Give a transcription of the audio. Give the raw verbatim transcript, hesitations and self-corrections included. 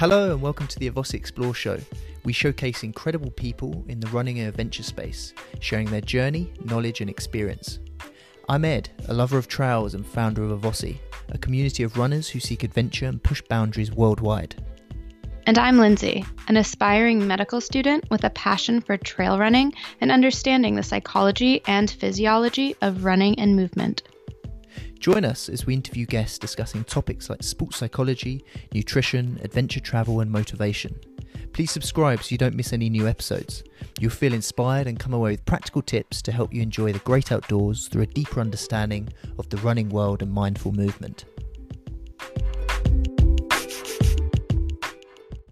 Hello and welcome to the Avossi Explore Show. We showcase incredible people in the running and adventure space, sharing their journey, knowledge and experience. I'm Ed, a lover of trails and founder of Avossi, a community of runners who seek adventure and push boundaries worldwide. And I'm Lindsay, an aspiring medical student with a passion for trail running and understanding the psychology and physiology of running and movement. Join us as we interview guests discussing topics like sports psychology, nutrition, adventure travel, and motivation. Please subscribe so you don't miss any new episodes. You'll feel inspired and come away with practical tips to help you enjoy the great outdoors through a deeper understanding of the running world and mindful movement.